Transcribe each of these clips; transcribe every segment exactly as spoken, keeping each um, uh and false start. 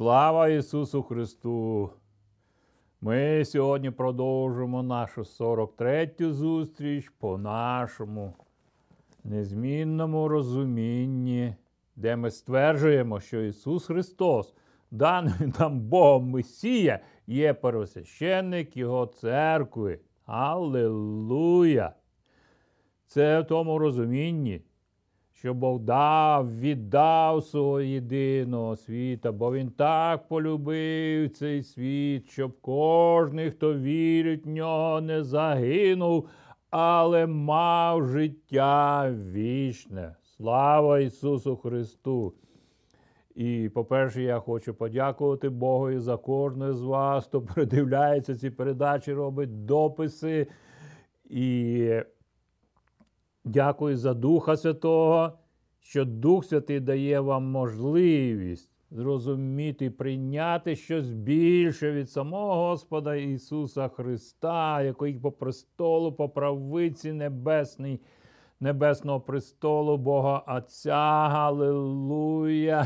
Слава Ісусу Христу! Ми сьогодні продовжимо нашу сорок третю зустріч по нашому незмінному розумінні, де ми стверджуємо, що Ісус Христос, даний нам Богом Месія, є первосвященник Його церкви. Аллилуйя! Це в тому розумінні, що Бог дав, віддав свого єдиного світа, бо Він так полюбив цей світ, щоб кожен, хто вірить в нього, не загинув, але мав життя вічне. Слава Ісусу Христу! І, по-перше, я хочу подякувати Богу за кожного з вас, хто передивляється ці передачі, робить дописи. І дякую за Духа Святого, що Дух Святий дає вам можливість зрозуміти і прийняти щось більше від самого Господа Ісуса Христа, який по престолу, по правиці небесній, небесного престолу Бога Отця. Галилуя!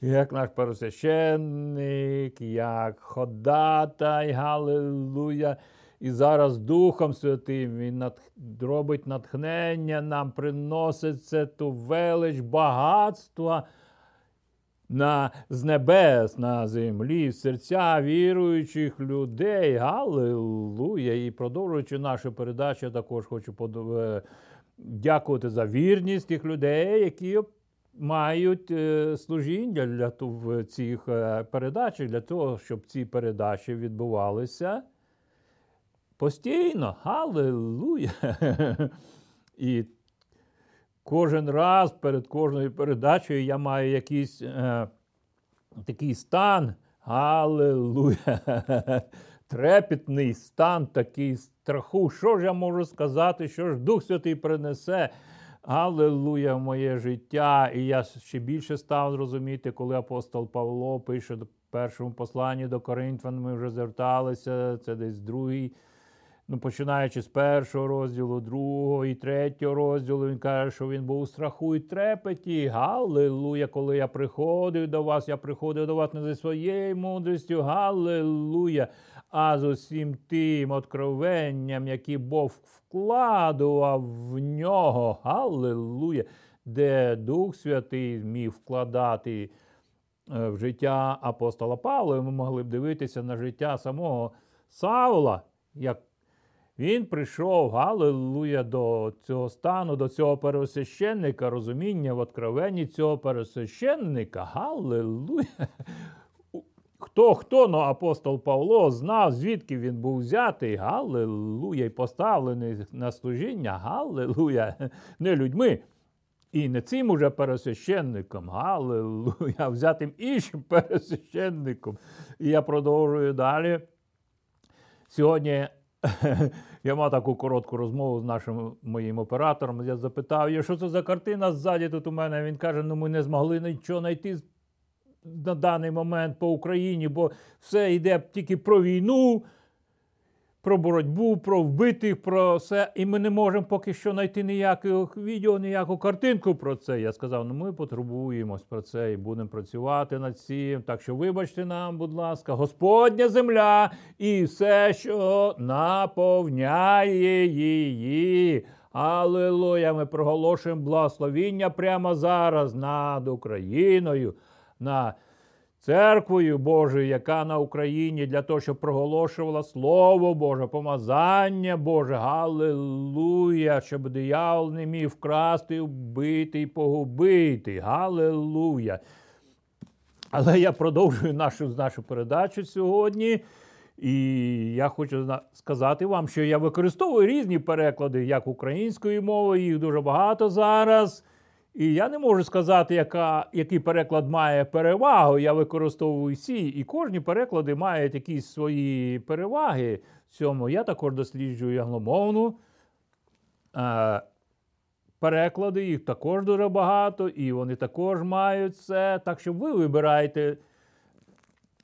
Як наш первосвященник, як ходатай, галилуя! І зараз Духом Святим Він над... робить натхнення, нам приносить це ту велич багатства на... з небес, на землі, в серця віруючих людей. Галилуя! І продовжуючи нашу передачу, я також хочу под... дякувати за вірність тих людей, які мають служіння для в цих передачах, для того, щоб ці передачі відбувалися постійно. Аллилуйя! І кожен раз перед кожною передачею я маю якийсь е, такий стан. Аллилуйя! Трепетний стан, такий страху. Що ж я можу сказати? Що ж Дух Святий принесе? Аллилуйя, моє життя! І я ще більше став розуміти, коли апостол Павло пише в першому посланні до Коринфян, ми вже зверталися, це десь другий, Ну, починаючи з першого розділу, другого і третього розділу, він каже, що він був у страху і трепеті. Галилуя, коли я приходив до вас, я приходив до вас не зі своєю мудрістю, галилуя, а з усім тим откровенням, яке Бог вкладував в нього, галилуя, де Дух Святий міг вкладати в життя апостола Павла. І ми могли б дивитися на життя самого Савла, як він прийшов, галилуя, до цього стану, до цього первосвященника, розуміння в откровенні цього первосвященника. Галилуя! Хто-хто, но апостол Павло знав, звідки він був взятий, галилуя, і поставлений на служіння, галилуя, не людьми. І не цим уже первосвященником, галилуя, а взятим іншим первосвященником. І я продовжую далі. Сьогодні я мав таку коротку розмову з нашим моїм оператором. Я запитав його, що це за картина ззаді тут у мене. Він каже, ну ми не змогли нічого знайти на даний момент по Україні, бо все йде тільки про війну, про боротьбу, про вбитих, про все. І ми не можемо поки що знайти ніяких відео, ніяку картинку про це. Я сказав, ну ми потурбуємось про це і будемо працювати над цим. Так що вибачте нам, будь ласка, Господня земля і все, що наповняє її. Аллилуйя! Ми проголошуємо благословіння прямо зараз над Україною, на Церквою Божою, яка на Україні, для того, щоб проголошувала Слово Боже, помазання Боже, галилуя, щоб диявол не міг вкрасти, вбити і погубити, галилуя. Але я продовжую нашу, нашу передачу сьогодні, і я хочу сказати вам, що я використовую різні переклади, як української мови, їх дуже багато зараз. І я не можу сказати, яка, який переклад має перевагу, я використовую всі, і кожні переклади мають якісь свої переваги в цьому. Я також досліджую англомовну е- переклади, їх також дуже багато, і вони також мають це. Так що ви вибираєте,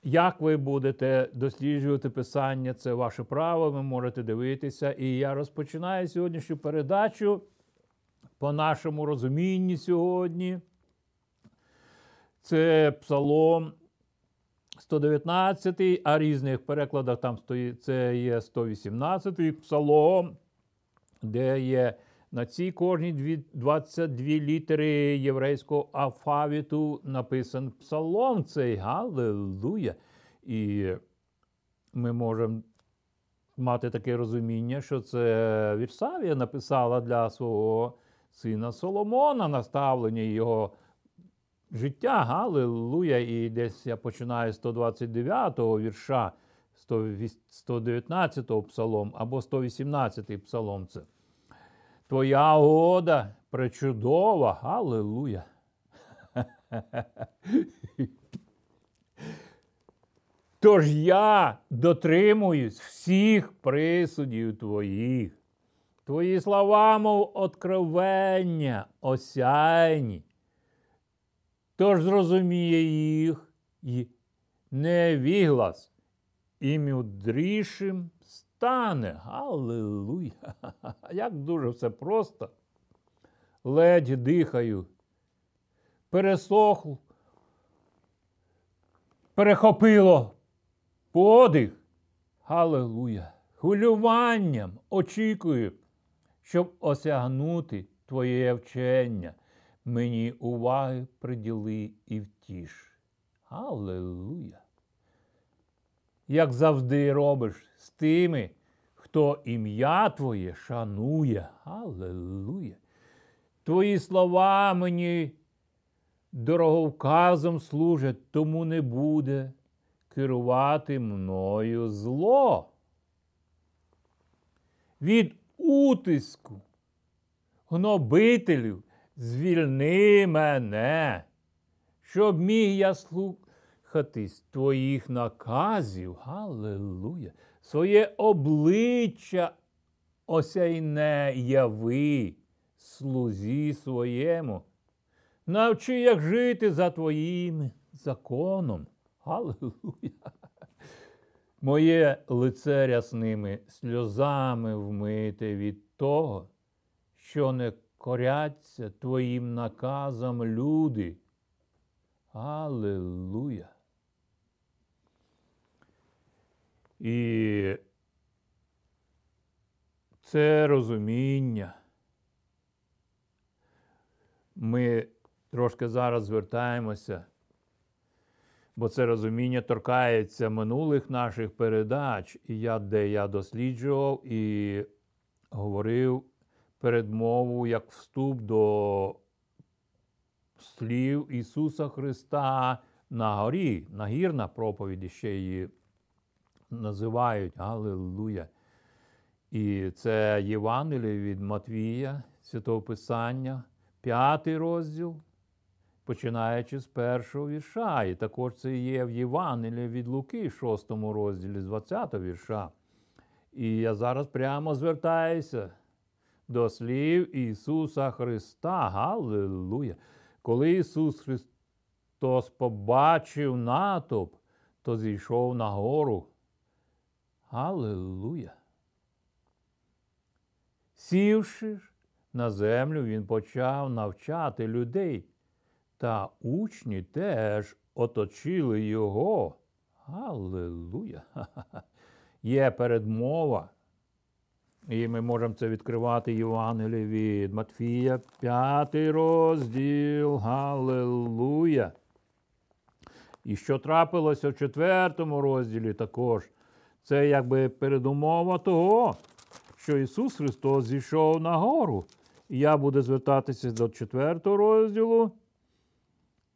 як ви будете досліджувати Писання, це ваше право, ви можете дивитися. І я розпочинаю сьогоднішню передачу по нашому розумінні сьогодні Це Псалом сто дев'ятнадцятий, а в різних перекладах там стоїть, це є сто вісімнадцятий Псалом, де є на цій кожній двадцять дві літери єврейського алфавіту написан Псалом цей. Галилуя! І ми можемо мати таке розуміння, що це Вірсавія написала для свого сина Соломона наставлення його життя. Галилуя! І десь я починаю з сто двадцять дев'ятого вірша, сто дев'ятнадцятого Псалом або сто вісімнадцятий Псалом це. Твоя угода пречудова. Галилуя! Тож я дотримуюсь всіх присудів твоїх. Твої слова, мов откровення, осяйні. Тож зрозуміє їх і невіглас, і мудрішим стане. Галилуя! Як дуже все просто. Ледь дихаю. Пересохло. Перехопило подих. Галилуя! Хвилюванням очікую, щоб осягнути твоє вчення. Мені уваги приділи і втіш. Галилуя! Як завжди робиш з тими, хто ім'я твоє шанує. Галилуя! Твої слова мені дороговказом служать, тому не буде керувати мною зло. Від утиску гнобителів звільни мене, щоб міг я слухатись твоїх наказів. Галилуя! Своє обличчя осяйне яви слузі своєму. Навчи, як жити за твоїм законом. Галилуя! Моє лице рясними сльозами вмите від того, що не коряться твоїм наказам люди. Алілуя! І це розуміння. Ми трошки зараз звертаємося, бо це розуміння торкається минулих наших передач. І я, де я досліджував і говорив передмову як вступ до слів Ісуса Христа на горі. Нагірна проповідь ще її називають. Алілуя! І це Євангеліє від Матвія, Святого Писання, п'ятий розділ, починаючи з першого вірша. І також це є в Євангелії від Луки, шостому розділі, з двадцятого вірша. І я зараз прямо звертаюся до слів Ісуса Христа. Галилуя! Коли Ісус Христос побачив натовп, то зійшов на гору. Галилуя! Сівши на землю, Він почав навчати людей. Та учні теж оточили Його. Галилуя! Є передмова. І ми можемо це відкривати Євангеліє від Матфія, п'ятий розділ. Галилуя! І що трапилося в четвертому розділі також. Це якби передумова того, що Ісус Христос зійшов на гору. І я буду звертатися до четвертого розділу.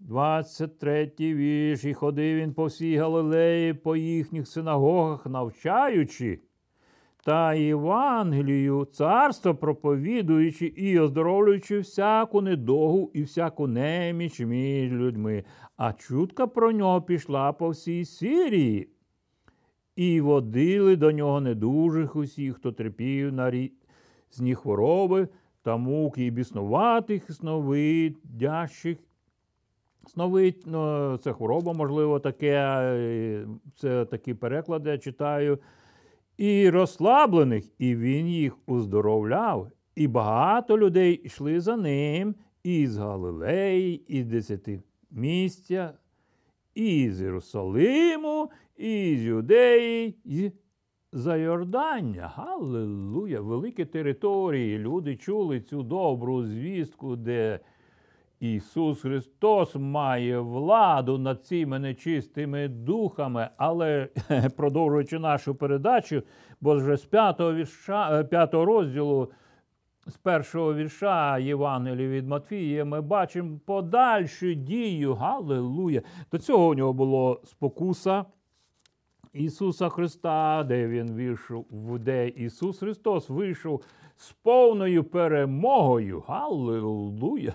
двадцять третій вірш. І ходив він по всій Галилеї, по їхніх синагогах, навчаючи та Євангелію царства проповідуючи і оздоровлюючи всяку недогу і всяку неміч між людьми. А чутка про нього пішла по всій Сирії. І водили до нього недужих усіх, хто терпів на різні хвороби та муки, і біснуватих, і сновидящих. Сновид, ну, це хвороба, можливо, таке, це такі переклади я читаю. І розслаблених, і він їх уздоровляв. І багато людей йшли за ним, і з Галилеї, і з десяти місця, і з Єрусалиму, і з Юдеї, і за Йордання. Галилуя! Великі території. Люди чули цю добру звістку, де Ісус Христос має владу над цими нечистими духами. Але, продовжуючи нашу передачу, бо вже з п'ятого, вірша, п'ятого розділу, з першого вірша Євангелія від Матфія, ми бачимо подальшу дію. Галилуя! До цього у нього було спокуса Ісуса Христа, де він вийшов, де Ісус Христос вийшов з повною перемогою. Галилуя!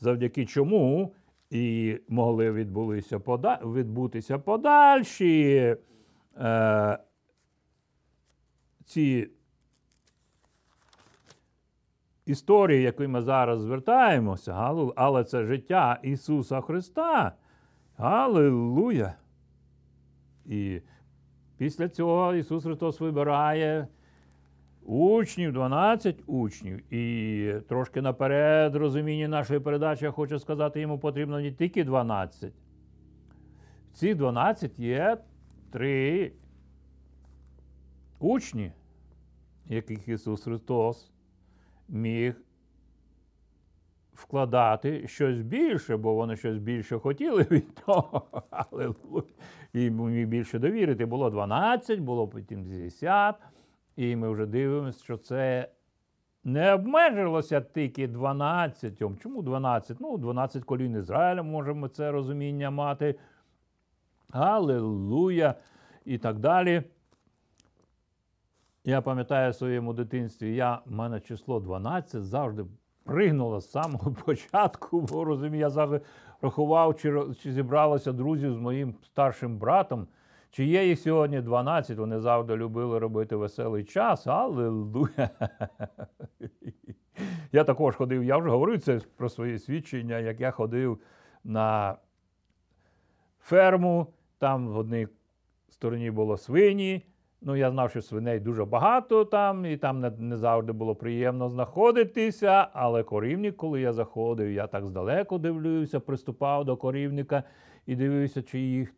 Завдяки чому і могли відбулися пода... відбутися подальші е... ці історії, які ми зараз звертаємося. Галилуя! Але це життя Ісуса Христа. Галилуя! І після цього Ісус Христос вибирає учнів, дванадцять учнів. І трошки наперед розуміння нашої передачі, я хочу сказати, йому потрібно не тільки дванадцять. Ці дванадцять є три учні, яких Ісус Христос міг вкладати щось більше, бо вони щось більше хотіли від того. Алілуя. І міг більше довірити. Було дванадцять, було потім шістдесят. І ми вже дивимося, що це не обмежилося тільки дванадцять. Чому дванадцять? Ну, дванадцять колін Ізраїля, можемо це розуміння мати. Алілуя. І так далі. Я пам'ятаю в своєму дитинстві, я, в мене число дванадцять завжди пригнула з самого початку, бо, розумію, я завжди рахував, чи, чи зібралося друзів з моїм старшим братом, чи є їх сьогодні дванадцять, вони завжди любили робити веселий час, алілуя. Я також ходив, я вже говорив це про свої свідчення, як я ходив на ферму, там в одній стороні було свині. Ну, я знав, що свиней дуже багато там, і там не, не завжди було приємно знаходитися, але корівник, коли я заходив, я так здалеку дивлюся, приступав до корівника і дивився, чи їх,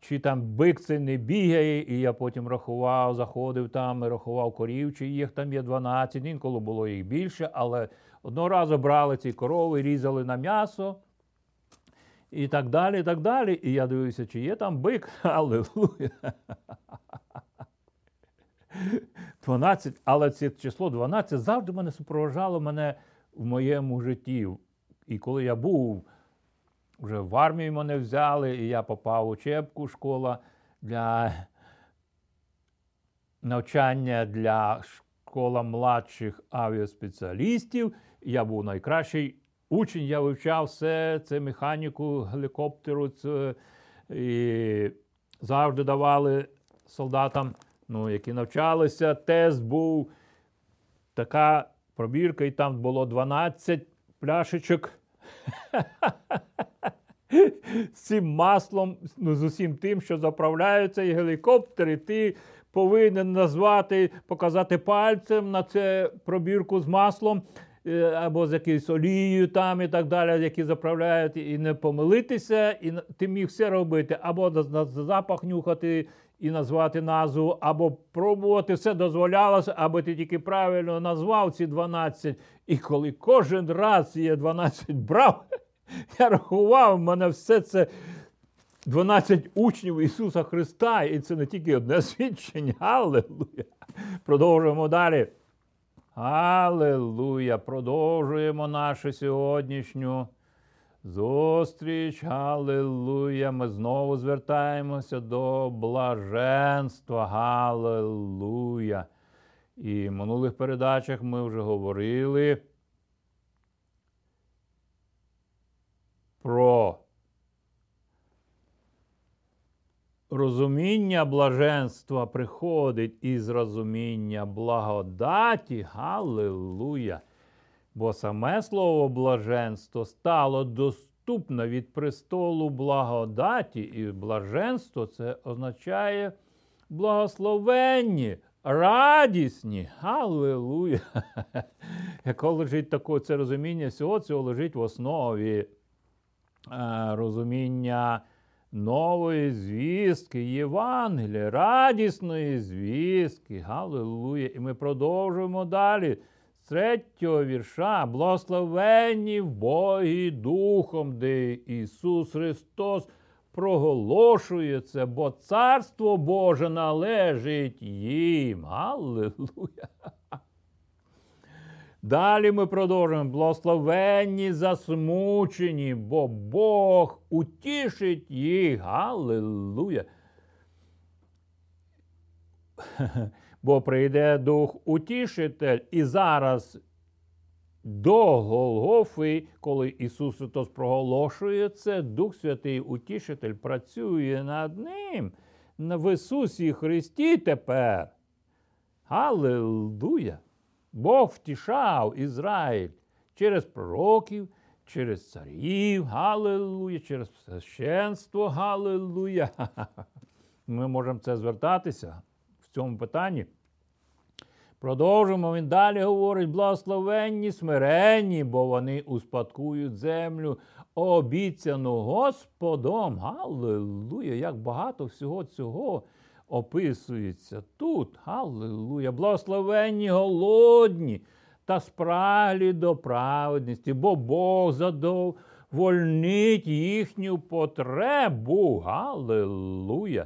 чи там бик це не бігає, і я потім рахував, заходив там і рахував корів, чи їх там є дванадцять, інколи було їх більше, але одного разу брали ці корови, різали на м'ясо, і так далі, і так далі, і я дивився, чи є там бик, алілуя. дванадцять, але це число дванадцять завжди мене супроводжало мене в моєму житті. І коли я був, вже в армію мене взяли, і я попав в учебку, школа для навчання, для школа младших авіаспеціалістів. Я був найкращий учень, я вивчав все, це механіку, гелікоптеру, це, і завжди давали солдатам, ну, які навчалися, тест був, така пробірка, і там було дванадцять пляшечок з цим маслом, ну, з усім тим, що заправляються, і гелікоптер, і ти повинен назвати, показати пальцем на цю пробірку з маслом, або з якоюсь олією там і так далі, які заправляють, і не помилитися, і ти міг все робити, або запах нюхати, і назвати назву, або пробувати, все дозволялося, аби ти тільки правильно назвав ці дванадцять. І коли кожен раз я дванадцять брав, я рахував, в мене все це дванадцять учнів Ісуса Христа. І це не тільки одне свідчення. Алілуя! Продовжуємо далі. Алілуя! Продовжуємо нашу сьогоднішню зустріч, галилуя, ми знову звертаємося до блаженства, галилуя. І в минулих передачах ми вже говорили про розуміння блаженства приходить із розуміння благодаті, галилуя. Бо саме слово «блаженство» стало доступно від престолу благодаті, і блаженство – це означає благословенні, радісні. Алілуя! Яке лежить таке це розуміння всього, цього лежить в основі розуміння нової звістки, Євангелія, радісної звістки. Галилуя! І ми продовжуємо далі. З третього вірша. Благословенні в Богі Духом, де Ісус Христос проголошує це, бо Царство Боже належить їм. Галилуя! Далі ми продовжуємо. Благословенні засмучені, бо Бог утішить їх. Галилуя! Бо прийде Дух-Утішитель. І зараз до Голгофи, коли Ісус Христос проголошує це, Дух Святий Утішитель працює над ним. В Ісусі Христі тепер. Галилуя! Бог втішав Ізраїль через пророків, через царів, галилуя, через священство, галилуя. Ми можемо це звертатися в цьому питанні. Продовжимо, він далі говорить, благословенні, смиренні, бо вони успадкують землю, обіцяну Господом. Галилуя, як багато всього цього описується тут. Галилуя. Благословенні голодні та спраглі до праведності, бо Бог задовольнить їхню потребу. Галилуя.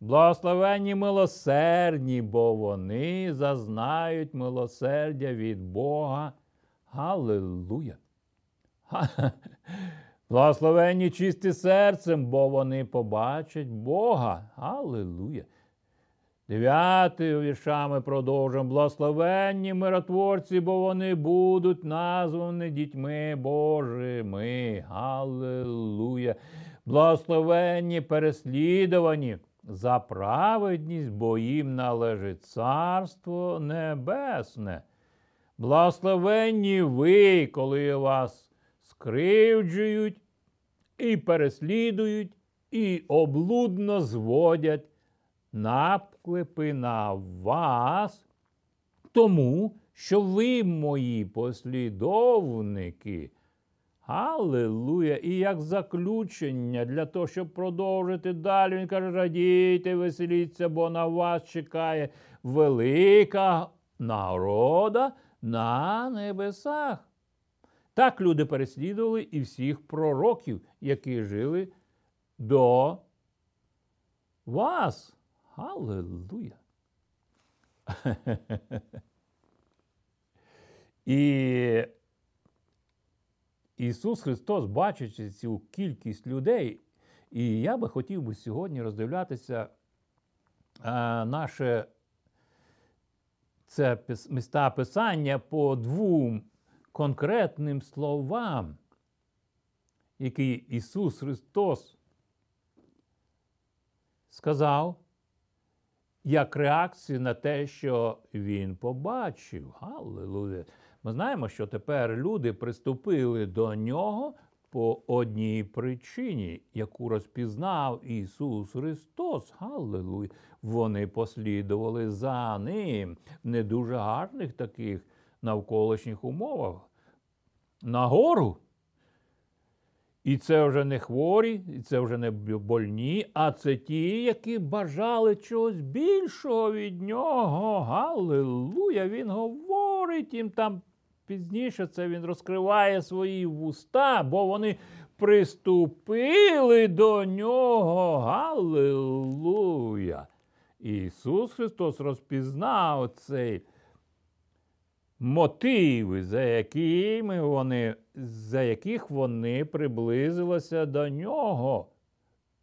Благословенні милосердні, бо вони зазнають милосердя від Бога. Галилуя. Благословенні чисті серцем, бо вони побачать Бога. Алілуя. Дев'ятий вірша ми продовжуємо. Благословенні миротворці, бо вони будуть названі дітьми Божими. Алілуя. Благословенні переслідувані за праведність, бо їм належить Царство Небесне. Благословенні ви, коли вас скривджують і переслідують, і облудно зводять наклепи на вас, тому що ви мої послідовники. Алілуя! І як заключення для того, щоб продовжити далі, він каже, радійте, веселіться, бо на вас чекає велика нагорода на небесах. Так люди переслідували і всіх пророків, які жили до вас. Алілуя! І Ісус Христос, бачачи цю кількість людей, і я би хотів би сьогодні роздивлятися наше це місця Писання по двом конкретним словам, які Ісус Христос сказав, як реакцію на те, що Він побачив. Алілуя! Ми знаємо, що тепер люди приступили до Нього по одній причині, яку розпізнав Ісус Христос. Алілуя! Вони послідували за Ним в не дуже гарних таких навколишніх умовах. Нагору. І це вже не хворі, і це вже не больні, а це ті, які бажали чогось більшого від нього. Галилуя! Він говорить їм там пізніше, це він розкриває свої вуста, бо вони приступили до нього. Галилуя! Ісус Христос розпізнав цей мотиви, за якими вони, за яких вони приблизилися до Нього.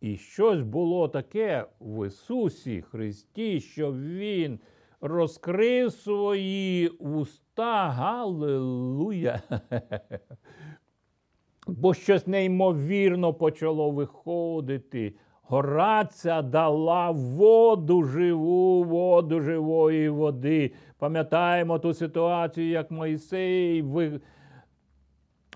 І щось було таке в Ісусі Христі, що Він розкрив свої уста. Галилуя! Бо щось неймовірно почало виходити. Гора ця дала воду живу, воду живої води. Пам'ятаємо ту ситуацію, як Мойсей ви...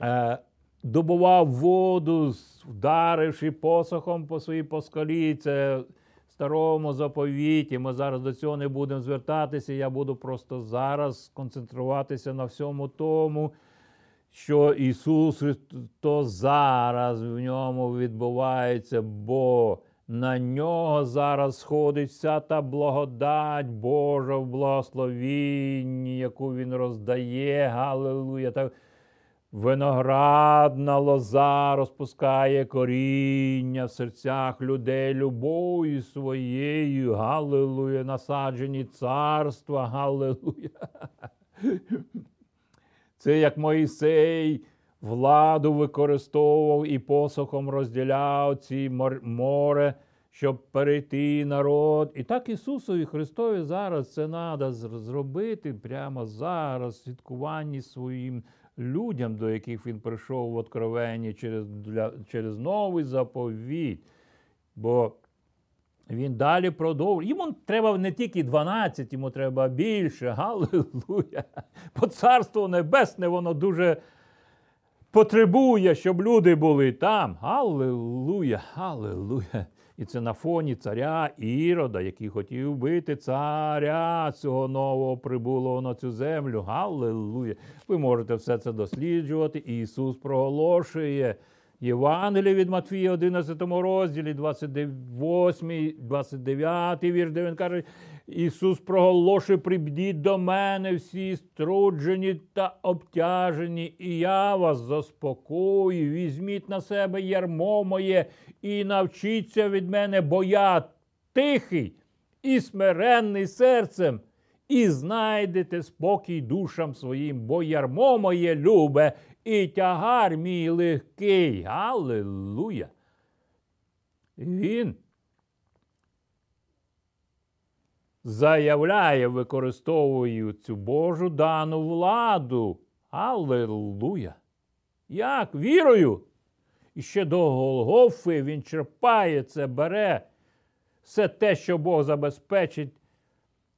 е... добував воду, вдаривши посохом по своїй поскалі. Це в старому заповіті. Ми зараз до цього не будемо звертатися. Я буду просто зараз концентруватися на всьому тому, що Ісус Христос зараз в ньому відбувається, бо на нього зараз сходить вся та благодать Божа в благословінні, яку він роздає. Галилуя! Так виноградна лоза розпускає коріння в серцях людей любов'ю своєю. Галилуя! Насаджені царства. Галилуя! Це як Мойсей владу використовував і посохом розділяв ці море, щоб перейти народ. І так Ісусові Христові зараз це треба зробити прямо зараз в свідкуванні своїм людям, до яких він прийшов в откровенні через, для, через новий заповідь. Бо він далі продовжує. Йому треба не тільки дванадцять, йому треба більше. Галилуя! Бо Царство Небесне, воно дуже потребує, щоб люди були там. Галилуя! Галилуя! І це на фоні царя Ірода, який хотів вбити царя цього нового прибулого на цю землю. Галилуя! Ви можете все це досліджувати. І Ісус проголошує Євангеліє від Матвія, одинадцятому розділі, двадцять восьмий, двадцять дев'ятий вірш, де він каже, Ісус проголошує, прибдіть до мене всі струджені та обтяжені, і я вас заспокою, візьміть на себе ярмо моє і навчіться від мене, бо я тихий і смиренний серцем, і знайдете спокій душам своїм, бо ярмо моє любе, і тягар мій легкий. Алілуя! Він заявляє, використовує цю Божу дану владу. Алілуя! Як? Вірою! І ще до Голгофи він черпає це, бере все те, що Бог забезпечить,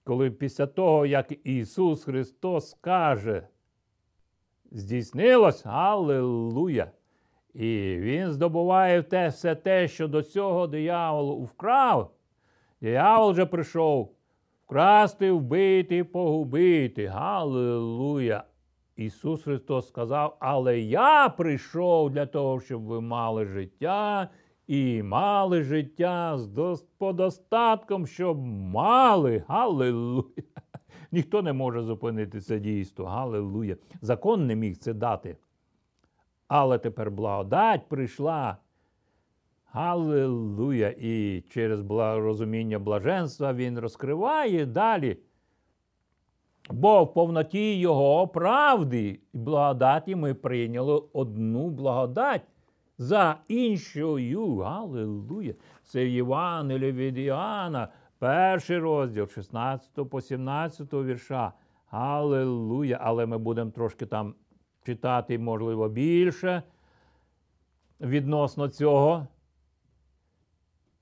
коли після того, як Ісус Христос каже, здійснилось, алілуя! І він здобуває те, все те, що до цього диявол вкрав. Диявол вже прийшов вкрасти, вбити, погубити. Алілуя! Ісус Христос сказав, але я прийшов для того, щоб ви мали життя і мали життя з дос... по достатком, щоб мали. Алілуя! Ніхто не може зупинити це дійство. Галилуя! Закон не міг це дати. Але тепер благодать прийшла. Галилуя! І через розуміння блаженства він розкриває далі. Бо в повноті його правди і благодаті ми прийняли одну благодать за іншою. Галилуя! Це Євангеліє від Іоанна. Перший розділ, шістнадцятий по сімнадцятий вірша. Алілуя! Але ми будемо трошки там читати, можливо, більше відносно цього.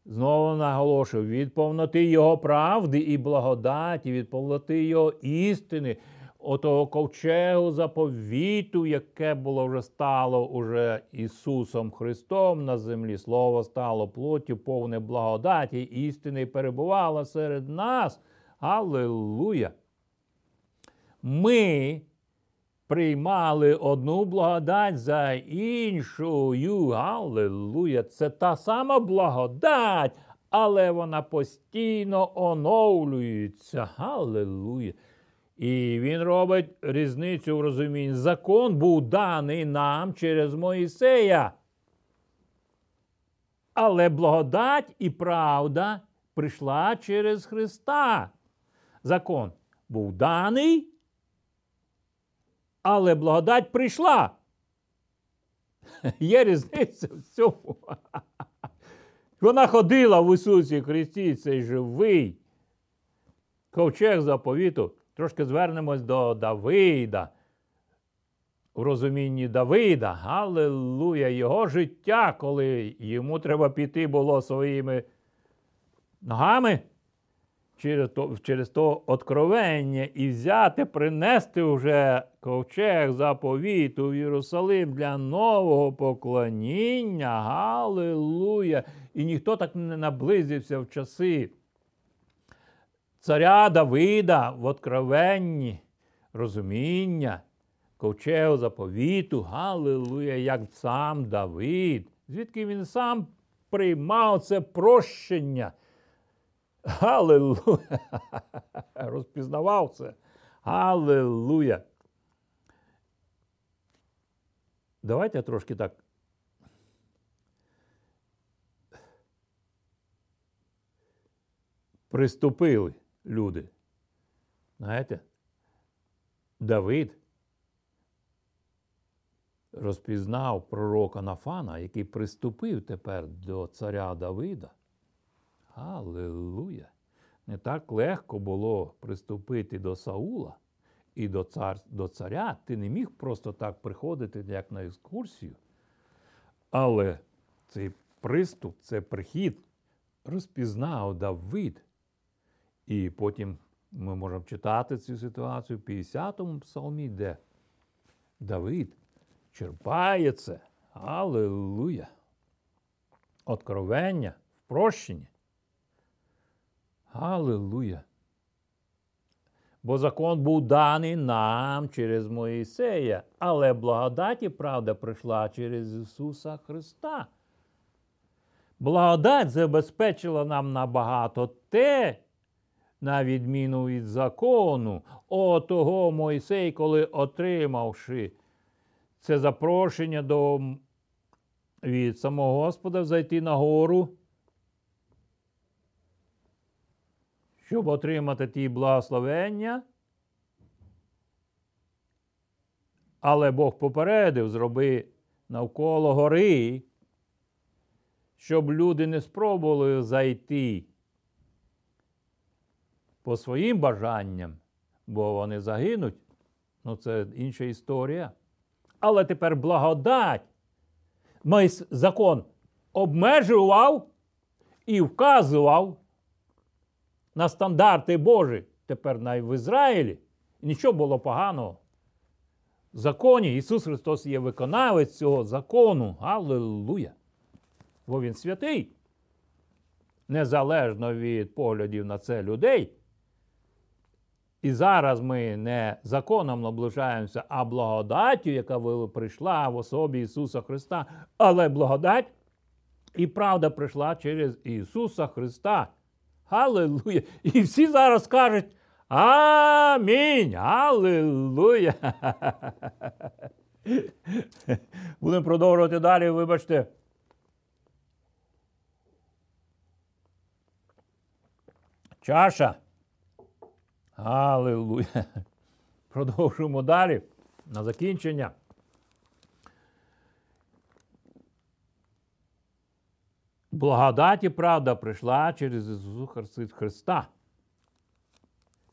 Знову наголошую, від повноти його правди і благодаті, від повноти його істини, отого ковчегу заповіту, яке було вже стало уже Ісусом Христом на землі. Слово стало плоттю, повне благодаті, істини перебувало серед нас. Алілуя! Ми приймали одну благодать за іншою. Алілуя! Це та сама благодать, але вона постійно оновлюється. Алілуя! І він робить різницю в розумінні. Закон був даний нам через Мойсея. Але благодать і правда прийшла через Христа. Закон був даний, але благодать прийшла. Є різниця в цьому. Вона ходила в Ісусі Христі, цей живий ковчег заповіту. Трошки звернемось до Давида, у розумінні Давида, галилуя, його життя, коли йому треба піти було своїми ногами через то, через то откровення і взяти, принести вже ковчег заповіту в Єрусалим для нового поклоніння, галилуя, і ніхто так не наблизився в часи царя Давида в откровенні розуміння ковчег заповіту, галилуя, як сам Давид, звідки він сам приймав це прощення. Галилуя! Розпізнавав це. Галилуя! Давайте трошки так. Приступили люди. Знаєте, Давид розпізнав пророка Нафана, який приступив тепер до царя Давида. Алілуя! Не так легко було приступити до Саула і до, цар, до царя. Ти не міг просто так приходити, як на екскурсію. Але цей приступ, це прихід, розпізнав Давид. І потім ми можемо читати цю ситуацію в п'ятдесятому псалмі, де Давид черпає це. Алілуя! Откровення в прощенні. Алілуя! Бо закон був даний нам через Моїсея, але благодать і правда прийшла через Ісуса Христа. Благодать забезпечила нам набагато те, на відміну від закону. О, того Мойсей, коли отримавши це запрошення до... від самого Господа зайти на гору, щоб отримати ті благословення. Але Бог попередив, зроби навколо гори, щоб люди не спробували зайти по своїм бажанням, бо вони загинуть. Ну, це інша історія. Але тепер благодать. Мойс... Закон обмежував і вказував на стандарти Божі. Тепер навіть в Ізраїлі нічого було поганого. В законі Ісус Христос є виконавець цього закону. Алілуя! Бо Він святий. Незалежно від поглядів на це людей. І зараз ми не законом наближаємося, а благодаттю, яка прийшла в особі Ісуса Христа. Але благодать і правда прийшла через Ісуса Христа. Алілуя! І всі зараз кажуть амінь! Алілуя! Будемо продовжувати далі, вибачте. Чаша. Алілуя! Продовжуємо далі. На закінчення. Благодать і правда прийшла через Ісуса Христа.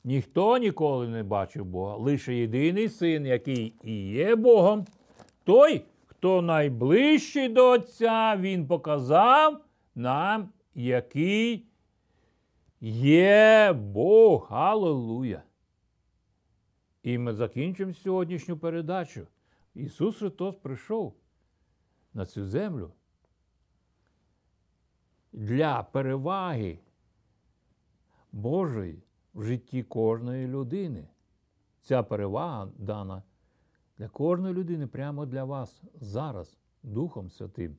Ніхто ніколи не бачив Бога. Лише єдиний Син, який і є Богом. Той, хто найближчий до Отця, Він показав нам, який є Бог! Алілуя! І ми закінчимо сьогоднішню передачу. Ісус Христос прийшов на цю землю для переваги Божої в житті кожної людини. Ця перевага дана для кожної людини прямо для вас зараз, Духом Святим.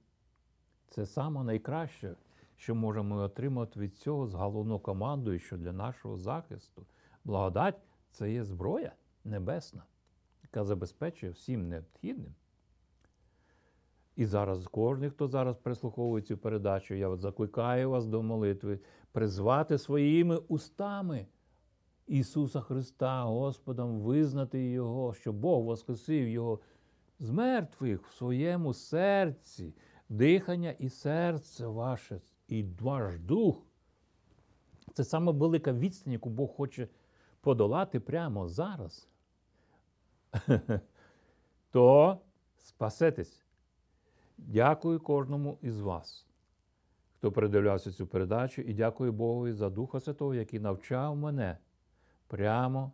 Це саме найкраще, що можемо отримати від цього з головною командою, що для нашого захисту. Благодать – це є зброя небесна, яка забезпечує всім необхідним. І зараз кожен, хто зараз прислуховує цю передачу, я закликаю вас до молитви призвати своїми устами Ісуса Христа Господом, визнати Його, що Бог воскресив Його з мертвих в своєму серці, дихання і серце ваше. І ваш дух – це саме велика відстань, яку Бог хоче подолати прямо зараз, то спасетесь. Дякую кожному із вас, хто передивлявся цю передачу, і дякую Богу за Духа Святого, який навчав мене прямо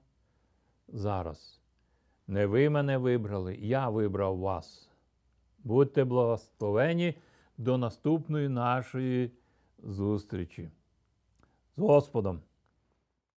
зараз. Не ви мене вибрали, я вибрав вас. Будьте благословені до наступної нашої зустрічі. З Господом!